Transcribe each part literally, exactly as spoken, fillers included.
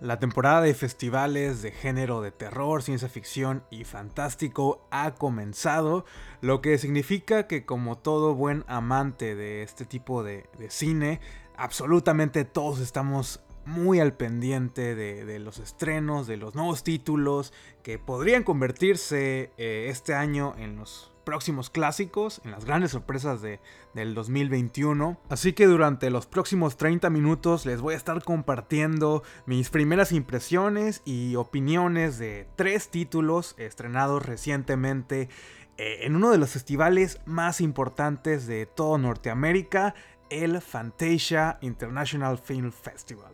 La temporada de festivales de género de terror, ciencia ficción y fantástico ha comenzado, lo que significa que como todo buen amante de este tipo de, de cine, absolutamente todos estamos muy al pendiente de, de los estrenos, de los nuevos títulos que podrían convertirse eh, este año en los próximos clásicos, en las grandes sorpresas de, del dos mil veintiuno. Así que durante los próximos treinta minutos les voy a estar compartiendo mis primeras impresiones y opiniones de tres títulos estrenados recientemente eh, en uno de los festivales más importantes de todo Norteamérica, el Fantasia International Film Festival.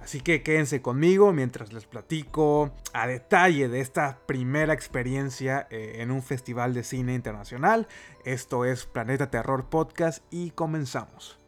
Así que quédense conmigo mientras les platico a detalle de esta primera experiencia en un festival de cine internacional. Esto es Planeta Terror Podcast y comenzamos.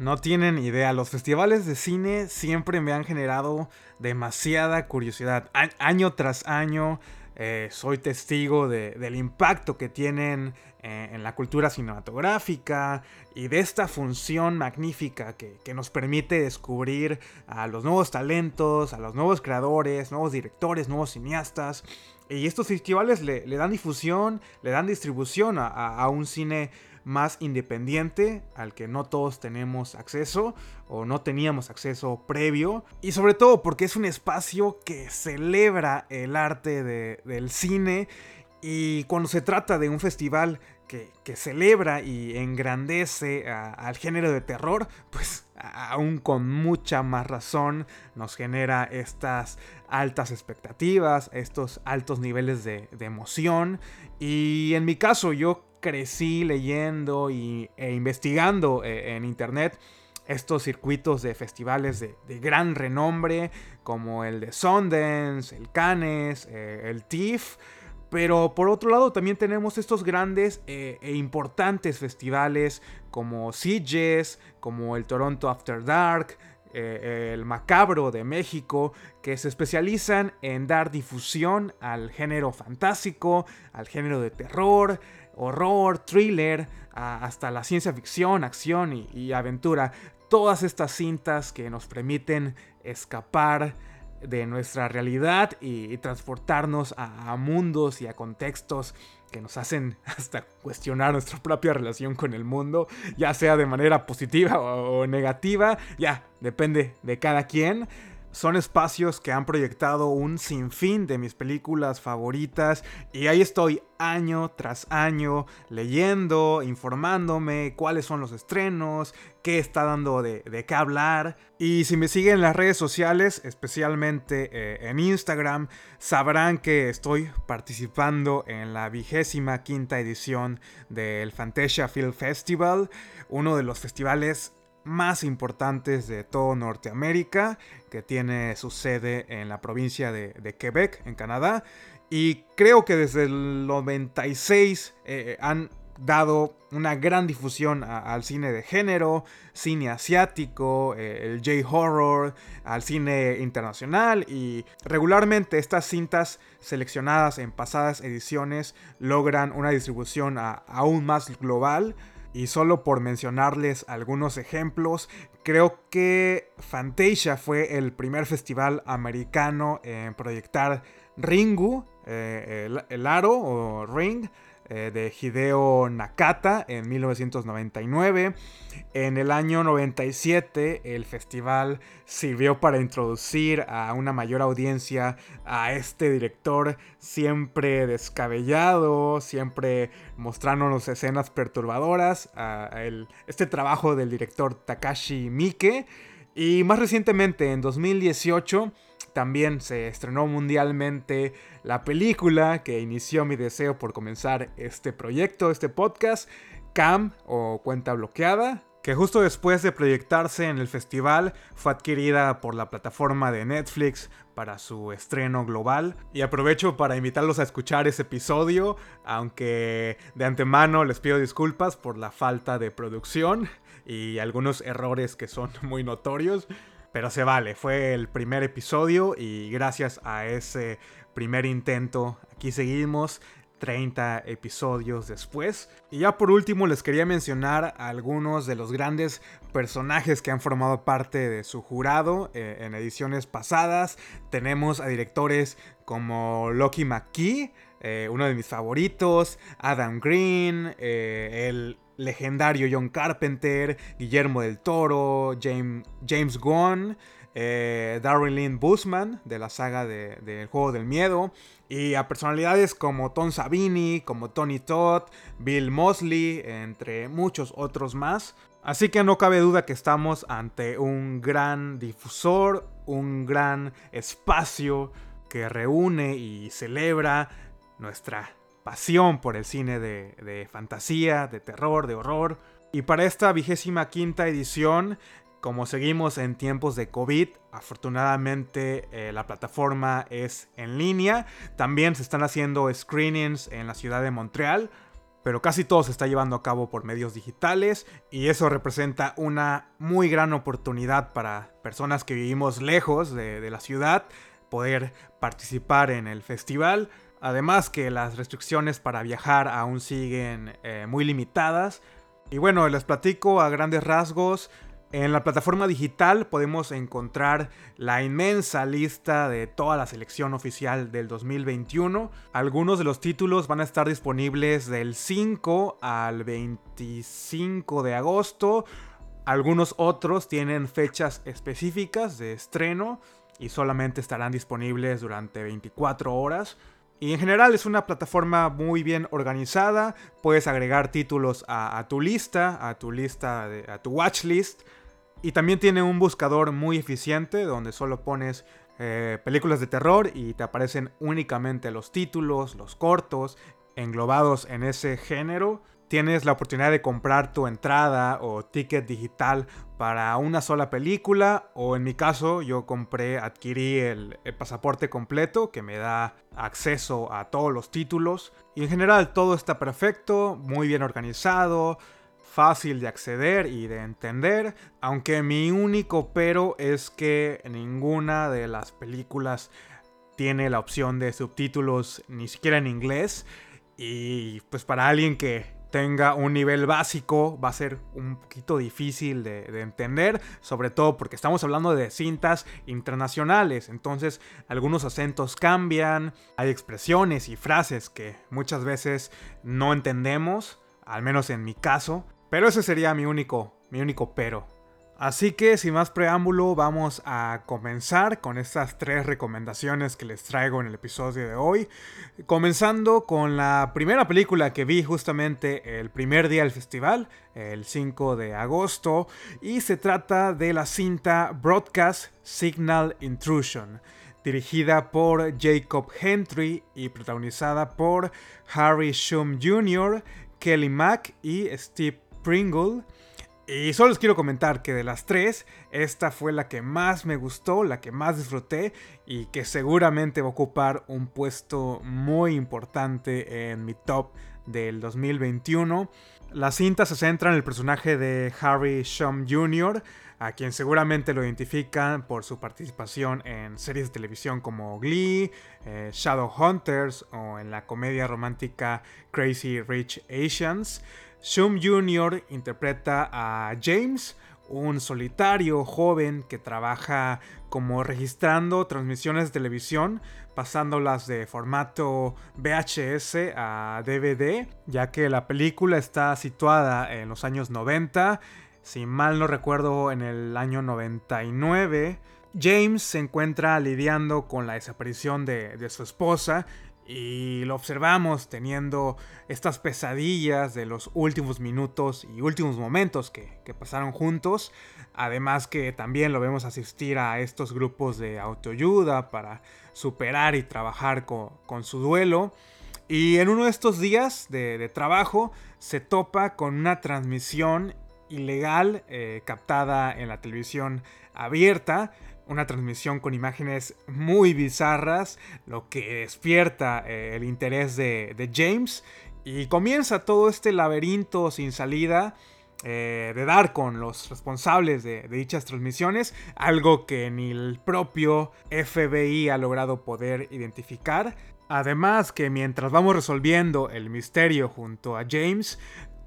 No tienen idea, los festivales de cine siempre me han generado demasiada curiosidad. A- año tras año eh, soy testigo de, del impacto que tienen eh, en la cultura cinematográfica y de esta función magnífica que, que nos permite descubrir a los nuevos talentos, a los nuevos creadores, nuevos directores, nuevos cineastas. Y estos festivales le, le dan difusión, le dan distribución a, a, a un cine más independiente, al que no todos tenemos acceso o no teníamos acceso previo, y sobre todo porque es un espacio que celebra el arte de, del cine, y cuando se trata de un festival que, que celebra y engrandece a, al género de terror, pues aún con mucha más razón nos genera estas altas expectativas, estos altos niveles de, de emoción. Y en mi caso yo crecí leyendo y, e investigando eh, en internet estos circuitos de festivales de, de gran renombre, como el de Sundance, el Cannes, eh, el TIFF. Pero por otro lado también tenemos estos grandes eh, e importantes festivales como Sitges, como el Toronto After Dark, eh, el Macabro de México, que se especializan en dar difusión al género fantástico, al género de terror, horror, thriller, hasta la ciencia ficción, acción y, y aventura. Todas estas cintas que nos permiten escapar de nuestra realidad y, y transportarnos a, a mundos y a contextos que nos hacen hasta cuestionar nuestra propia relación con el mundo, ya sea de manera positiva o, o negativa, ya depende de cada quien. Son espacios que han proyectado un sinfín de mis películas favoritas, y ahí estoy año tras año leyendo, informándome cuáles son los estrenos, qué está dando de, de qué hablar. Y si me siguen en las redes sociales, especialmente eh, en Instagram, sabrán que estoy participando en la vigésima quinta edición del Fantasia Film Festival, uno de los festivales más importantes de todo Norteamérica, que tiene su sede en la provincia de, de Quebec, en Canadá. Y creo que desde el noventa y seis eh, han dado una gran difusión a, al cine de género, cine asiático, eh, el J-horror, al cine internacional, y regularmente estas cintas seleccionadas en pasadas ediciones logran una distribución a, aún más global. Y solo por mencionarles algunos ejemplos, creo que Fantasia fue el primer festival americano en proyectar Ringu, eh, el, el aro o Ring, eh, de Hideo Nakata en mil novecientos noventa y nueve. En el año noventa y siete el festival sirvió para introducir a una mayor audiencia a este director siempre descabellado, siempre mostrándonos escenas perturbadoras, a el, este trabajo del director Takashi Miike. Y más recientemente, en dos mil dieciocho, también se estrenó mundialmente la película que inició mi deseo por comenzar este proyecto, este podcast, Cam o Cuenta Bloqueada, que justo después de proyectarse en el festival fue adquirida por la plataforma de Netflix para su estreno global. Y aprovecho para invitarlos a escuchar ese episodio, aunque de antemano les pido disculpas por la falta de producción y algunos errores que son muy notorios. Pero se vale, fue el primer episodio y gracias a ese primer intento aquí seguimos treinta episodios después. Y ya por último les quería mencionar a algunos de los grandes personajes que han formado parte de su jurado eh, en ediciones pasadas. Tenemos a directores como Lucky McKee, eh, uno de mis favoritos, Adam Green, eh, el legendario John Carpenter, Guillermo del Toro, James, James Gunn, eh, Darren Lynn Bushman de la saga de, de El Juego del Miedo, y a personalidades como Tom Savini, como Tony Todd, Bill Moseley, entre muchos otros más. Así que no cabe duda que estamos ante un gran difusor, un gran espacio que reúne y celebra nuestra pasión por el cine de, de fantasía, de terror, de horror. Y para esta vigésima quinta edición, como seguimos en tiempos de COVID, afortunadamente eh, la plataforma es en línea. También se están haciendo screenings en la ciudad de Montreal, pero casi todo se está llevando a cabo por medios digitales y eso representa una muy gran oportunidad para personas que vivimos lejos de, de la ciudad poder participar en el festival. Además que las restricciones para viajar aún siguen eh, muy limitadas. Y bueno, les platico a grandes rasgos. En la plataforma digital podemos encontrar la inmensa lista de toda la selección oficial del dos mil veintiuno. Algunos de los títulos van a estar disponibles del cinco al veinticinco de agosto. Algunos otros tienen fechas específicas de estreno y solamente estarán disponibles durante veinticuatro horas. Y en general es una plataforma muy bien organizada, puedes agregar títulos a, a tu lista, a tu lista, de, a tu watchlist. Y también tiene un buscador muy eficiente donde solo pones eh, películas de terror y te aparecen únicamente los títulos, los cortos, englobados en ese género. Tienes la oportunidad de comprar tu entrada o ticket digital para una sola película, o en mi caso yo compré, adquirí el, el pasaporte completo que me da acceso a todos los títulos. Y en general todo está perfecto, muy bien organizado, fácil de acceder y de entender, aunque mi único pero es que ninguna de las películas tiene la opción de subtítulos ni siquiera en inglés, y pues para alguien que tenga un nivel básico va a ser un poquito difícil de, de entender, sobre todo porque estamos hablando de cintas internacionales, entonces algunos acentos cambian, hay expresiones y frases que muchas veces no entendemos, al menos en mi caso, pero ese sería mi único, mi único pero. Así que sin más preámbulo vamos a comenzar con estas tres recomendaciones que les traigo en el episodio de hoy. Comenzando con la primera película que vi justamente el primer día del festival, el cinco de agosto. Y se trata de la cinta Broadcast Signal Intrusion, dirigida por Jacob Hentry y protagonizada por Harry Shum junior, Kelly Mack y Steve Pringle. Y solo les quiero comentar que de las tres, esta fue la que más me gustó, la que más disfruté y que seguramente va a ocupar un puesto muy importante en mi top del dos mil veintiuno. La cinta se centra en el personaje de Harry Shum junior, a quien seguramente lo identifican por su participación en series de televisión como Glee, eh, Shadowhunters o en la comedia romántica Crazy Rich Asians. Shum junior interpreta a James, un solitario joven que trabaja como registrando transmisiones de televisión, pasándolas de formato V H S a D V D, ya que la película está situada en los años noventa, si mal no recuerdo en el año noventa y nueve. James se encuentra lidiando con la desaparición de, de su esposa, y lo observamos teniendo estas pesadillas de los últimos minutos y últimos momentos que, que pasaron juntos. Además que también lo vemos asistir a estos grupos de autoayuda para superar y trabajar con, con su duelo. Y en uno de estos días de, de trabajo se topa con una transmisión ilegal eh, captada en la televisión abierta. Una transmisión con imágenes muy bizarras, lo que despierta eh, el interés de, de James. Y comienza todo este laberinto sin salida eh, de dar con los responsables de, de dichas transmisiones, algo que ni el propio F B I ha logrado poder identificar. Además, que mientras vamos resolviendo el misterio junto a James,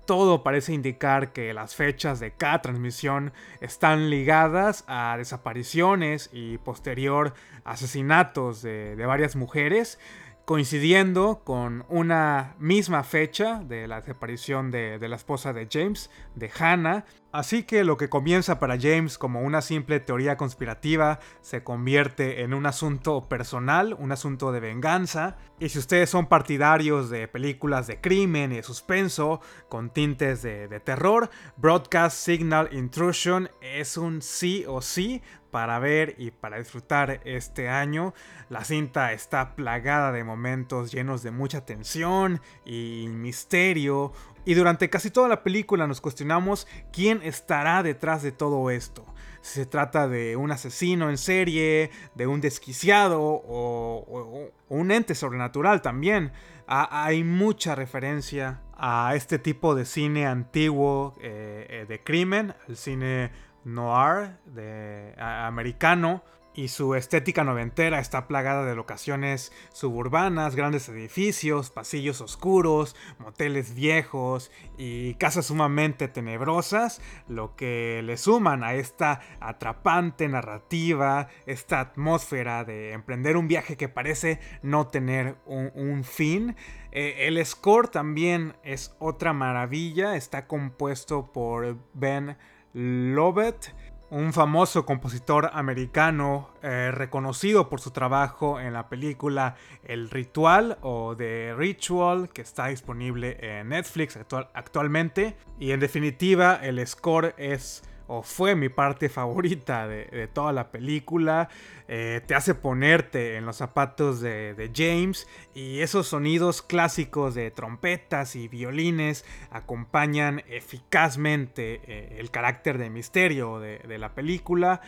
todo parece indicar que las fechas de cada transmisión están ligadas a desapariciones y posterior asesinatos de, de varias mujeres, coincidiendo con una misma fecha de la desaparición de, de la esposa de James, de Hannah. Así que lo que comienza para James como una simple teoría conspirativa se convierte en un asunto personal, un asunto de venganza. Y si ustedes son partidarios de películas de crimen y de suspenso con tintes de, de terror, Broadcast Signal Intrusion es un sí o sí para ver y para disfrutar este año. La cinta está plagada de momentos llenos de mucha tensión y misterio, y durante casi toda la película nos cuestionamos quién estará detrás de todo esto. Si se trata de un asesino en serie, de un desquiciado o, o, o un ente sobrenatural también. A, hay mucha referencia a este tipo de cine antiguo eh, de crimen, al cine noir de, a, americano. Y su estética noventera está plagada de locaciones suburbanas, grandes edificios, pasillos oscuros, moteles viejos y casas sumamente tenebrosas, lo que le suman a esta atrapante narrativa, esta atmósfera de emprender un viaje que parece no tener un, un fin. Eh, el score también es otra maravilla, está compuesto por Ben Lovett, un famoso compositor americano eh, reconocido por su trabajo en la película El Ritual o The Ritual, que está disponible en Netflix actual- actualmente. Y en definitiva, el score es o fue mi parte favorita de, de toda la película. Eh, te hace ponerte en los zapatos de, de James, y esos sonidos clásicos de trompetas y violines acompañan eficazmente eh, el carácter de misterio de, de la película.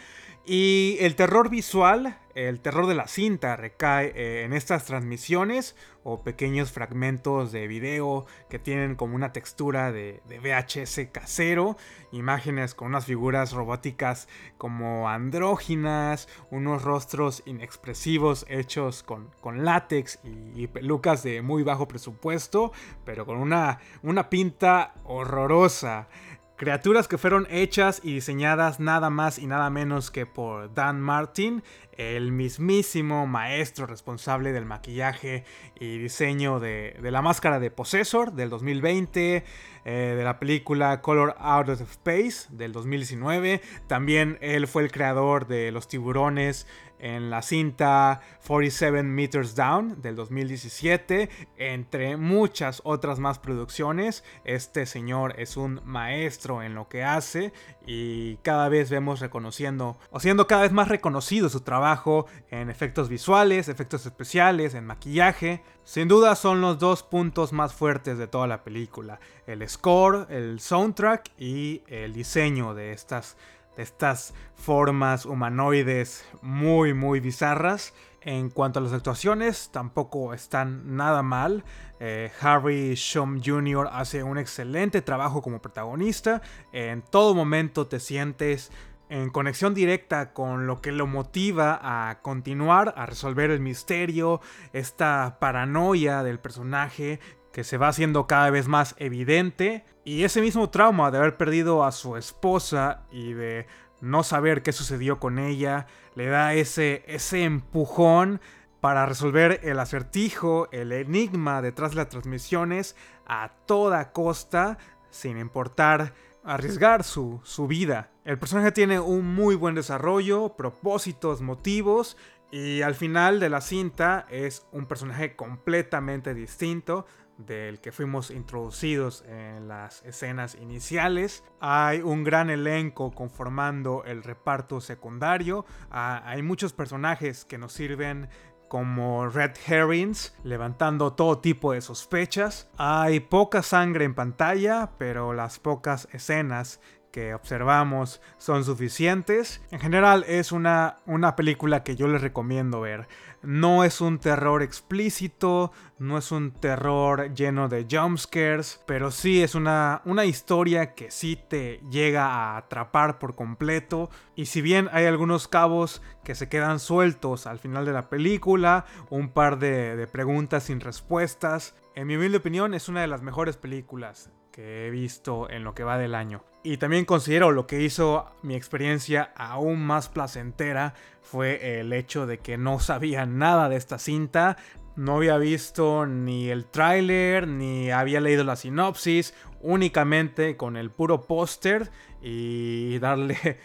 Y el terror visual, el terror de la cinta recae eh, en estas transmisiones o pequeños fragmentos de video que tienen como una textura de, de V H S casero, imágenes con unas figuras robóticas como andróginas, unos rostros inexpresivos hechos con, con látex y, y pelucas de muy bajo presupuesto, pero con una, una pinta horrorosa. Criaturas que fueron hechas y diseñadas nada más y nada menos que por Dan Martin, el mismísimo maestro responsable del maquillaje y diseño de, de la máscara de Possessor del dos mil veinte, eh, de la película Color Out of Space del dos mil diecinueve. También él fue el creador de los tiburones en la cinta cuarenta y siete Meters Down del dos mil diecisiete, entre muchas otras más producciones. Este señor es un maestro en lo que hace, y cada vez vemos reconociendo, o siendo cada vez más reconocido su trabajo en efectos visuales, efectos especiales, en maquillaje. Sin duda son los dos puntos más fuertes de toda la película: el score, el soundtrack y el diseño de estas de estas formas humanoides muy muy bizarras. En cuanto a las actuaciones, tampoco están nada mal. Eh, Harry Shum junior hace un excelente trabajo como protagonista. En todo momento te sientes en conexión directa con lo que lo motiva a continuar, a resolver el misterio, esta paranoia del personaje que se va haciendo cada vez más evidente, y ese mismo trauma de haber perdido a su esposa y de no saber qué sucedió con ella le da ese, ese empujón para resolver el acertijo, el enigma detrás de las transmisiones a toda costa, sin importar arriesgar su, su vida. El personaje tiene un muy buen desarrollo, propósitos, motivos, y al final de la cinta es un personaje completamente distinto del que fuimos introducidos en las escenas iniciales. Hay un gran elenco conformando el reparto secundario. Ah, hay muchos personajes que nos sirven como red herrings, levantando todo tipo de sospechas. Hay poca sangre en pantalla, pero las pocas escenas que observamos son suficientes. En general es una, una película que yo les recomiendo ver. No es un terror explícito, no es un terror lleno de jumpscares, pero sí es una, una historia que sí te llega a atrapar por completo. Y si bien hay algunos cabos que se quedan sueltos al final de la película, un par de, de preguntas sin respuestas, en mi humilde opinión es una de las mejores películas que he visto en lo que va del año. Y también considero lo que hizo mi experiencia aún más placentera fue el hecho de que no sabía nada de esta cinta. No había visto ni el tráiler, ni había leído la sinopsis, únicamente con el puro póster y darle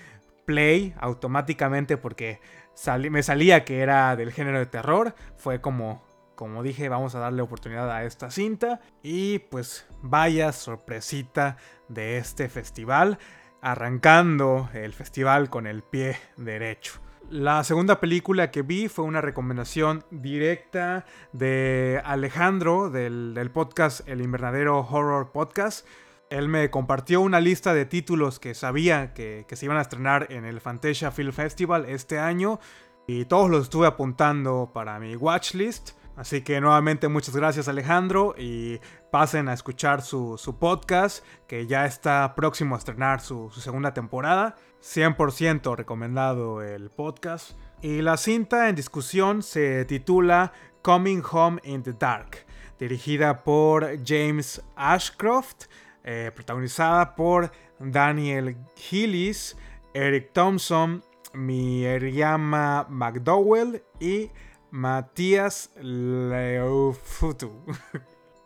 play automáticamente porque sal- me salía que era del género de terror. Fue como... Como dije, vamos a darle oportunidad a esta cinta y pues vaya sorpresita de este festival, arrancando el festival con el pie derecho. La segunda película que vi fue una recomendación directa de Alejandro del, del podcast El Invernadero Horror Podcast. Él me compartió una lista de títulos que sabía que, que se iban a estrenar en el Fantasia Film Festival este año y todos los estuve apuntando para mi watchlist. Así que nuevamente muchas gracias Alejandro y pasen a escuchar su, su podcast que ya está próximo a estrenar su, su segunda temporada. cien por ciento recomendado el podcast. Y la cinta en discusión se titula Coming Home in the Dark, dirigida por James Ashcroft, eh, protagonizada por Daniel Gillis, Eric Thompson, Miriam McDowell y Matías Leufutu.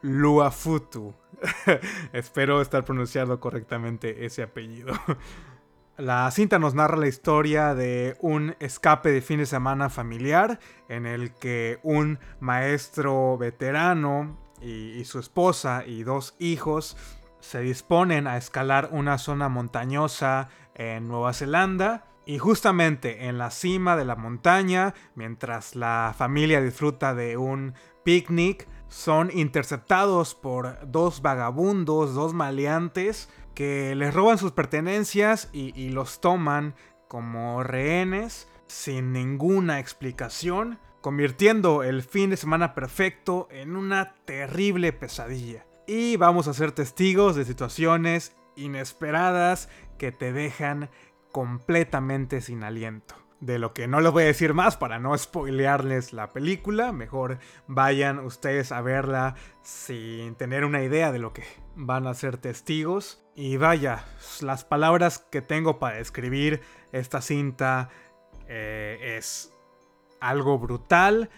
Luafutu. Espero estar pronunciando correctamente ese apellido. La cinta nos narra la historia de un escape de fin de semana familiar en el que un maestro veterano y, y su esposa y dos hijos se disponen a escalar una zona montañosa en Nueva Zelanda. Y justamente en la cima de la montaña, mientras la familia disfruta de un picnic, son interceptados por dos vagabundos, dos maleantes, que les roban sus pertenencias y, y los toman como rehenes sin ninguna explicación, convirtiendo el fin de semana perfecto en una terrible pesadilla. Y vamos a ser testigos de situaciones inesperadas que te dejan completamente sin aliento. De lo que no les voy a decir más para no spoilearles la película. Mejor vayan ustedes a verla sin tener una idea de lo que van a ser testigos. Y vaya, las palabras que tengo para describir esta cinta eh, es algo brutal,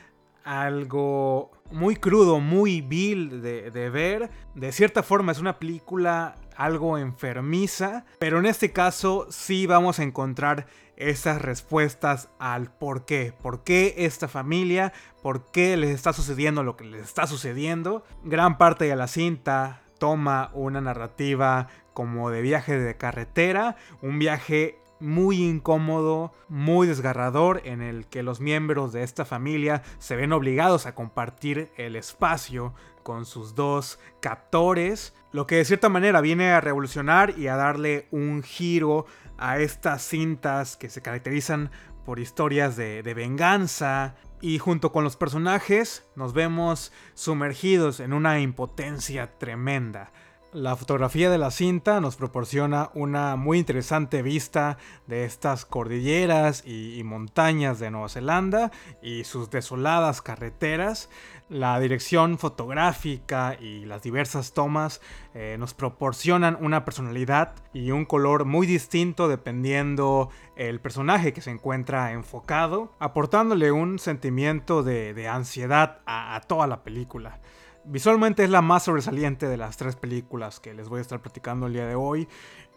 algo muy crudo, muy vil de, de ver. De cierta forma es una película algo enfermiza, pero en este caso sí vamos a encontrar esas respuestas al por qué. ¿Por qué esta familia? ¿Por qué les está sucediendo lo que les está sucediendo? Gran parte de la cinta toma una narrativa como de viaje de carretera, un viaje muy incómodo, muy desgarrador, en el que los miembros de esta familia se ven obligados a compartir el espacio con sus dos captores, lo que de cierta manera viene a revolucionar y a darle un giro a estas cintas que se caracterizan por historias de, de venganza. Y junto con los personajes nos vemos sumergidos en una impotencia tremenda. La fotografía de la cinta nos proporciona una muy interesante vista de estas cordilleras y, y montañas de Nueva Zelanda y sus desoladas carreteras. La dirección fotográfica y las diversas tomas eh, nos proporcionan una personalidad y un color muy distinto dependiendo el personaje que se encuentra enfocado, aportándole un sentimiento de, de ansiedad a, a toda la película. Visualmente es la más sobresaliente de las tres películas que les voy a estar platicando el día de hoy.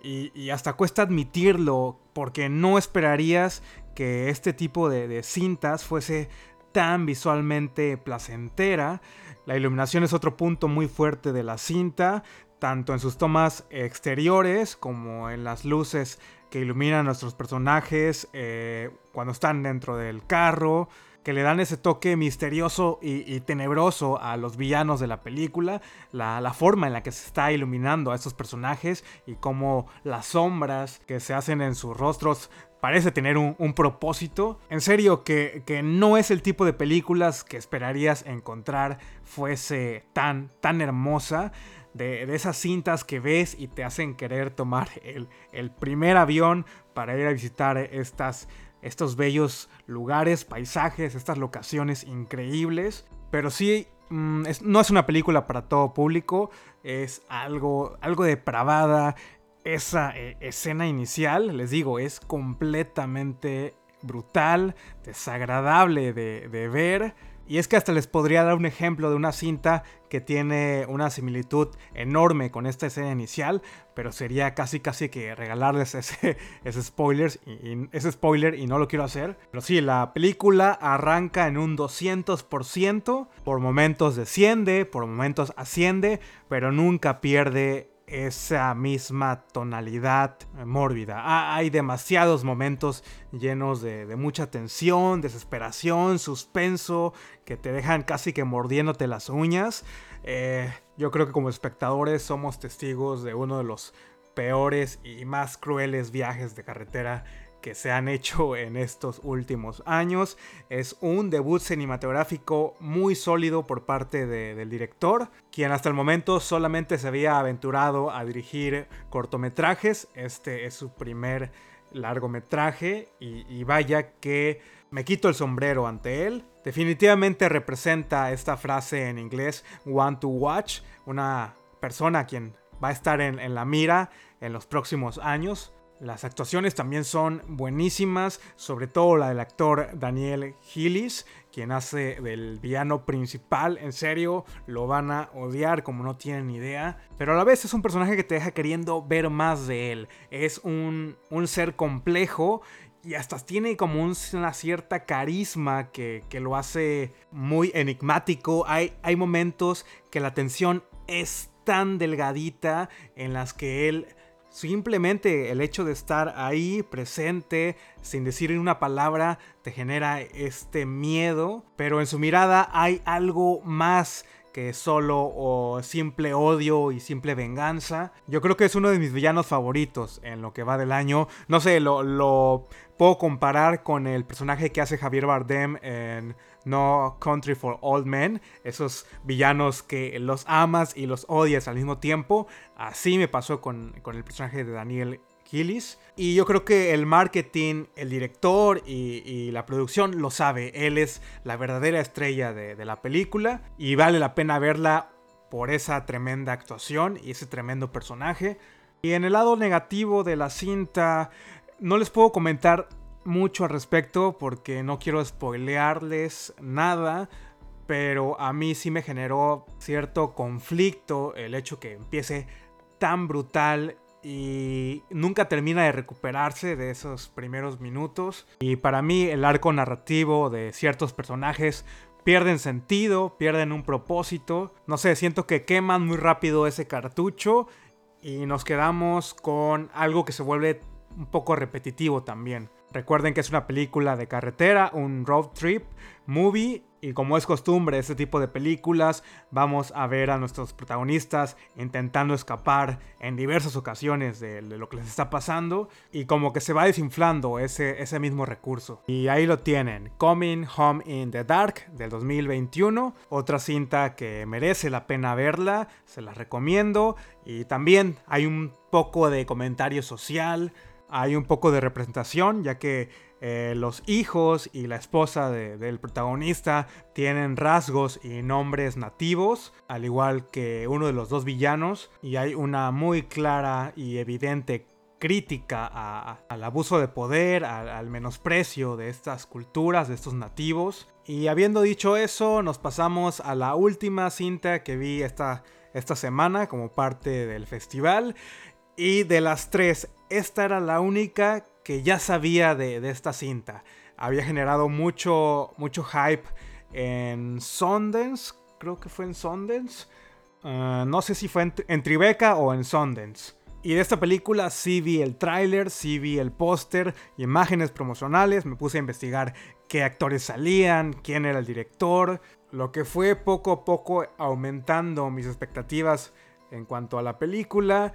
Y, y hasta cuesta admitirlo porque no esperarías que este tipo de, de cintas fuese tan visualmente placentera. La iluminación es otro punto muy fuerte de la cinta, tanto en sus tomas exteriores como en las luces que iluminan a nuestros personajes eh, cuando están dentro del carro, que le dan ese toque misterioso y, y tenebroso a los villanos de la película, la, la forma en la que se está iluminando a estos personajes y cómo las sombras que se hacen en sus rostros parece tener un, un propósito. En serio, que, que no es el tipo de películas que esperarías encontrar fuese tan, tan hermosa. De, de esas cintas que ves y te hacen querer tomar el, el primer avión para ir a visitar estas, estos bellos lugares, paisajes, estas locaciones increíbles. Pero sí, mmm, es, no es una película para todo público, es algo, algo depravada. Esa eh, escena inicial, les digo, es completamente brutal, desagradable de, de ver. Y es que hasta les podría dar un ejemplo de una cinta que tiene una similitud enorme con esta escena inicial, pero sería casi casi que regalarles ese, ese, spoilers y, y, ese spoiler y no lo quiero hacer. Pero sí, la película arranca en un doscientos por ciento, por momentos desciende, por momentos asciende, pero nunca pierde esa misma tonalidad mórbida. Ah, hay demasiados momentos llenos de, de mucha tensión, desesperación, suspenso, que te dejan casi que mordiéndote las uñas. Eh, yo creo que como espectadores somos testigos de uno de los peores y más crueles viajes de carretera que se han hecho en estos últimos años. Es un debut cinematográfico muy sólido por parte de, del director, quien hasta el momento solamente se había aventurado a dirigir cortometrajes. Este es su primer largometraje y, y vaya que me quito el sombrero ante él. Definitivamente representa esta frase en inglés, one to watch, una persona quien va a estar en, en la mira en los próximos años. Las actuaciones también son buenísimas, sobre todo la del actor Daniel Gillis, quien hace del villano principal. En serio, lo van a odiar como no tienen idea. Pero a la vez es un personaje que te deja queriendo ver más de él. Es un, un ser complejo y hasta tiene como un, una cierta carisma que, que lo hace muy enigmático. Hay, hay momentos que la tensión es tan delgadita en las que él... simplemente el hecho de estar ahí presente, sin decir una palabra, te genera este miedo. Pero en su mirada hay algo más que solo o simple odio y simple venganza. Yo creo que es uno de mis villanos favoritos en lo que va del año. No sé, lo, lo puedo comparar con el personaje que hace Javier Bardem en No Country for Old Men. Esos villanos que los amas y los odias al mismo tiempo. Así me pasó con, con el personaje de Daniel Gillis. Y yo creo que el marketing, el director y, y la producción lo sabe. Él es la verdadera estrella de, de la película y vale la pena verla por esa tremenda actuación y ese tremendo personaje. Y en el lado negativo de la cinta no les puedo comentar mucho al respecto porque no quiero spoilearles nada, pero a mí sí me generó cierto conflicto el hecho que empiece tan brutal y nunca termina de recuperarse de esos primeros minutos. Y para mí el arco narrativo de ciertos personajes pierden sentido, pierden un propósito. No sé, siento que queman muy rápido ese cartucho y nos quedamos con algo que se vuelve un poco repetitivo también. Recuerden que es una película de carretera, un road trip movie. Y como es costumbre, este tipo de películas, vamos a ver a nuestros protagonistas intentando escapar en diversas ocasiones de, de lo que les está pasando. Y como que se va desinflando ese, ese mismo recurso. Y ahí lo tienen, Coming Home in the Dark del dos mil veintiuno. Otra cinta que merece la pena verla, se las recomiendo. Y también hay un poco de comentario social, hay un poco de representación, ya que eh, los hijos y la esposa de, del protagonista tienen rasgos y nombres nativos, al igual que uno de los dos villanos, y hay una muy clara y evidente crítica a, a, al abuso de poder, al, al menosprecio de estas culturas, de estos nativos. Y habiendo dicho eso, nos pasamos a la última cinta que vi esta, esta semana como parte del festival, y de las tres, esta era la única que ya sabía de, de esta cinta. Había generado mucho, mucho hype en Sundance. Creo que fue en Sundance. Uh, no sé si fue en, en Tribeca o en Sundance. Y de esta película sí vi el tráiler, sí vi el póster, imágenes promocionales. Me puse a investigar qué actores salían, quién era el director, lo que fue poco a poco aumentando mis expectativas en cuanto a la película,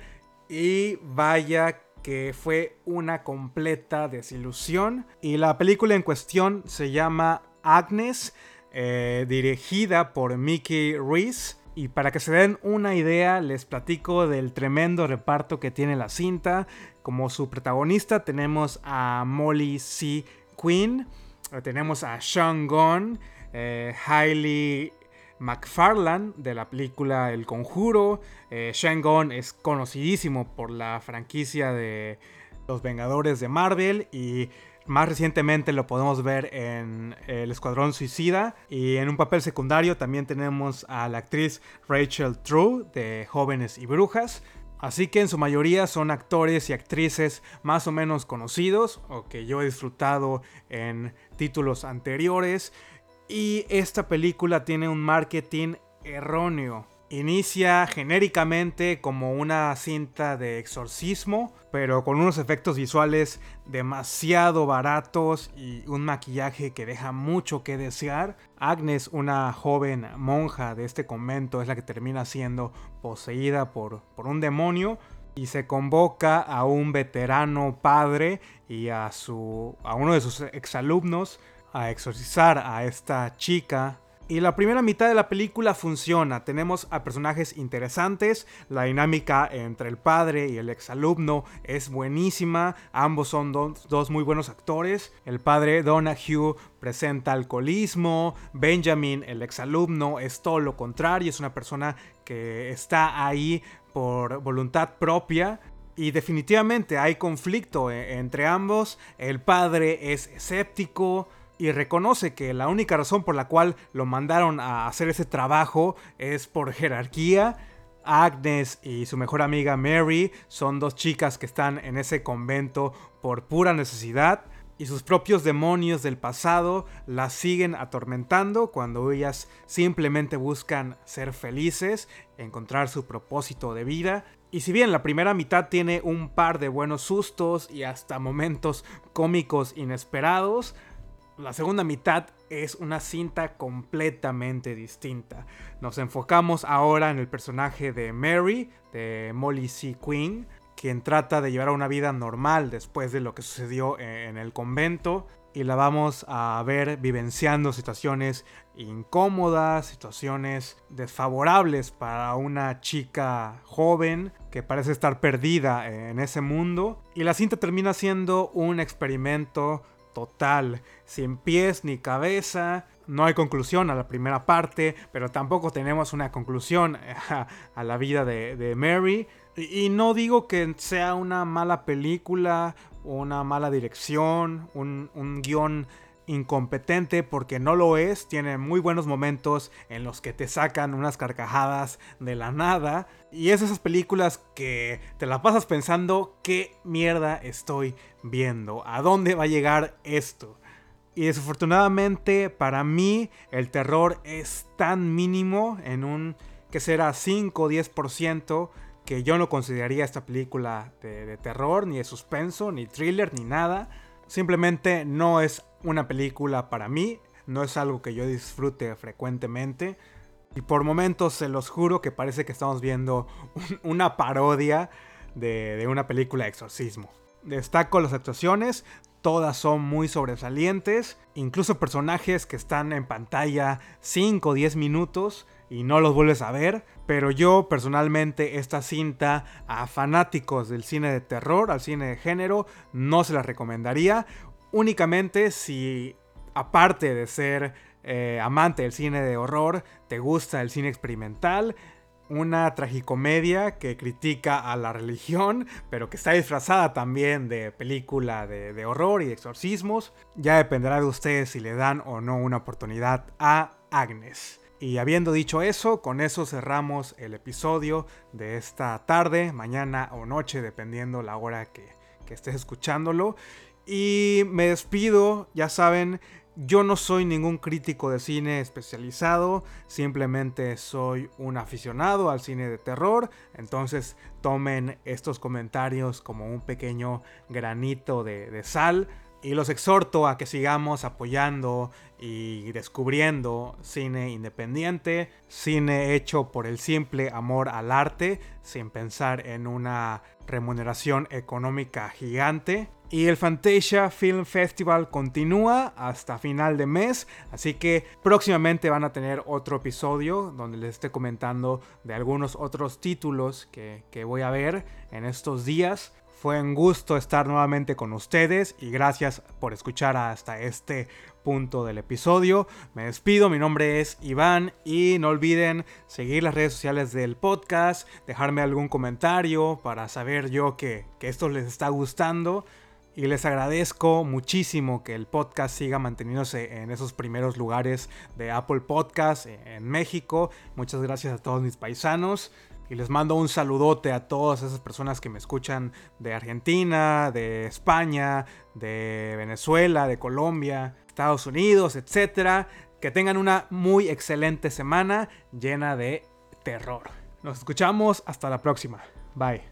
y vaya que fue una completa desilusión. Y la película en cuestión se llama Agnes, eh, dirigida por Mickey Reese. Y para que se den una idea, les platico del tremendo reparto que tiene la cinta. Como su protagonista tenemos a Molly C. Quinn, tenemos a Sean Gunn, eh, Hailey McFarlane de la película El Conjuro. eh, Sean Gunn es conocidísimo por la franquicia de Los Vengadores de Marvel y más recientemente lo podemos ver en El Escuadrón Suicida. Y en un papel secundario también tenemos a la actriz Rachel True de Jóvenes y Brujas. Así que en su mayoría son actores y actrices más o menos conocidos o que yo he disfrutado en títulos anteriores. Y esta película tiene un marketing erróneo. Inicia genéricamente como una cinta de exorcismo, pero con unos efectos visuales demasiado baratos y un maquillaje que deja mucho que desear. Agnes, una joven monja de este convento, es la que termina siendo poseída por, por un demonio y se convoca a un veterano padre y a, su, a uno de sus exalumnos a exorcizar a esta chica. Y la primera mitad de la película funciona, tenemos a personajes interesantes, la dinámica entre el padre y el exalumno es buenísima, ambos son dos, dos muy buenos actores. El padre Donahue presenta alcoholismo, Benjamin, el exalumno, es todo lo contrario, es una persona que está ahí por voluntad propia. Y definitivamente hay conflicto entre ambos, el padre es escéptico y reconoce que la única razón por la cual lo mandaron a hacer ese trabajo es por jerarquía. Agnes y su mejor amiga Mary son dos chicas que están en ese convento por pura necesidad y sus propios demonios del pasado las siguen atormentando cuando ellas simplemente buscan ser felices, encontrar su propósito de vida. Y si bien la primera mitad tiene un par de buenos sustos y hasta momentos cómicos inesperados, la segunda mitad es una cinta completamente distinta. Nos enfocamos ahora en el personaje de Mary, de Molly C. Quinn, quien trata de llevar una vida normal después de lo que sucedió en el convento. Y la vamos a ver vivenciando situaciones incómodas, situaciones desfavorables para una chica joven que parece estar perdida en ese mundo. Y la cinta termina siendo un experimento total, sin pies ni cabeza. No hay conclusión a la primera parte, pero tampoco tenemos una conclusión a, a la vida de, de Mary. Y, y no digo que sea una mala película, una mala dirección, un, un guión incompetente, porque no lo es. Tiene muy buenos momentos en los que te sacan unas carcajadas de la nada. Y es esas películas que te la pasas pensando, ¿qué mierda estoy viendo? ¿A dónde va a llegar esto? Y desafortunadamente para mí el terror es tan mínimo, en un que será cinco o diez por ciento, que yo no consideraría esta película de, de terror, ni de suspenso, ni thriller, ni nada. Simplemente no es una película para mí, no es algo que yo disfrute frecuentemente. Y por momentos se los juro que parece que estamos viendo un, una parodia de, de una película de exorcismo. Destaco las actuaciones, todas son muy sobresalientes, incluso personajes que están en pantalla cinco o diez minutos y no los vuelves a ver. Pero yo personalmente esta cinta a fanáticos del cine de terror, al cine de género, no se la recomendaría. Únicamente si, aparte de ser eh, amante del cine de horror, te gusta el cine experimental, una tragicomedia que critica a la religión, pero que está disfrazada también de película de, de horror y de exorcismos. Ya dependerá de ustedes si le dan o no una oportunidad a Agnes. Y habiendo dicho eso, con eso cerramos el episodio de esta tarde, mañana o noche, dependiendo la hora que, que estés escuchándolo. Y me despido, ya saben, yo no soy ningún crítico de cine especializado, simplemente soy un aficionado al cine de terror, entonces tomen estos comentarios como un pequeño granito de, de sal Y los exhorto a que sigamos apoyando y descubriendo cine independiente, cine hecho por el simple amor al arte, sin pensar en una remuneración económica gigante. Y el Fantasia Film Festival continúa hasta final de mes, así que próximamente van a tener otro episodio donde les esté comentando de algunos otros títulos que, que voy a ver en estos días. Fue un gusto estar nuevamente con ustedes y gracias por escuchar hasta este punto del episodio. Me despido, mi nombre es Iván y no olviden seguir las redes sociales del podcast, dejarme algún comentario para saber yo que, que esto les está gustando. Y les agradezco muchísimo que el podcast siga manteniéndose en esos primeros lugares de Apple Podcast en México. Muchas gracias a todos mis paisanos. Y les mando un saludote a todas esas personas que me escuchan de Argentina, de España, de Venezuela, de Colombia, Estados Unidos, etcétera. Que tengan una muy excelente semana llena de terror. Nos escuchamos hasta la próxima. Bye.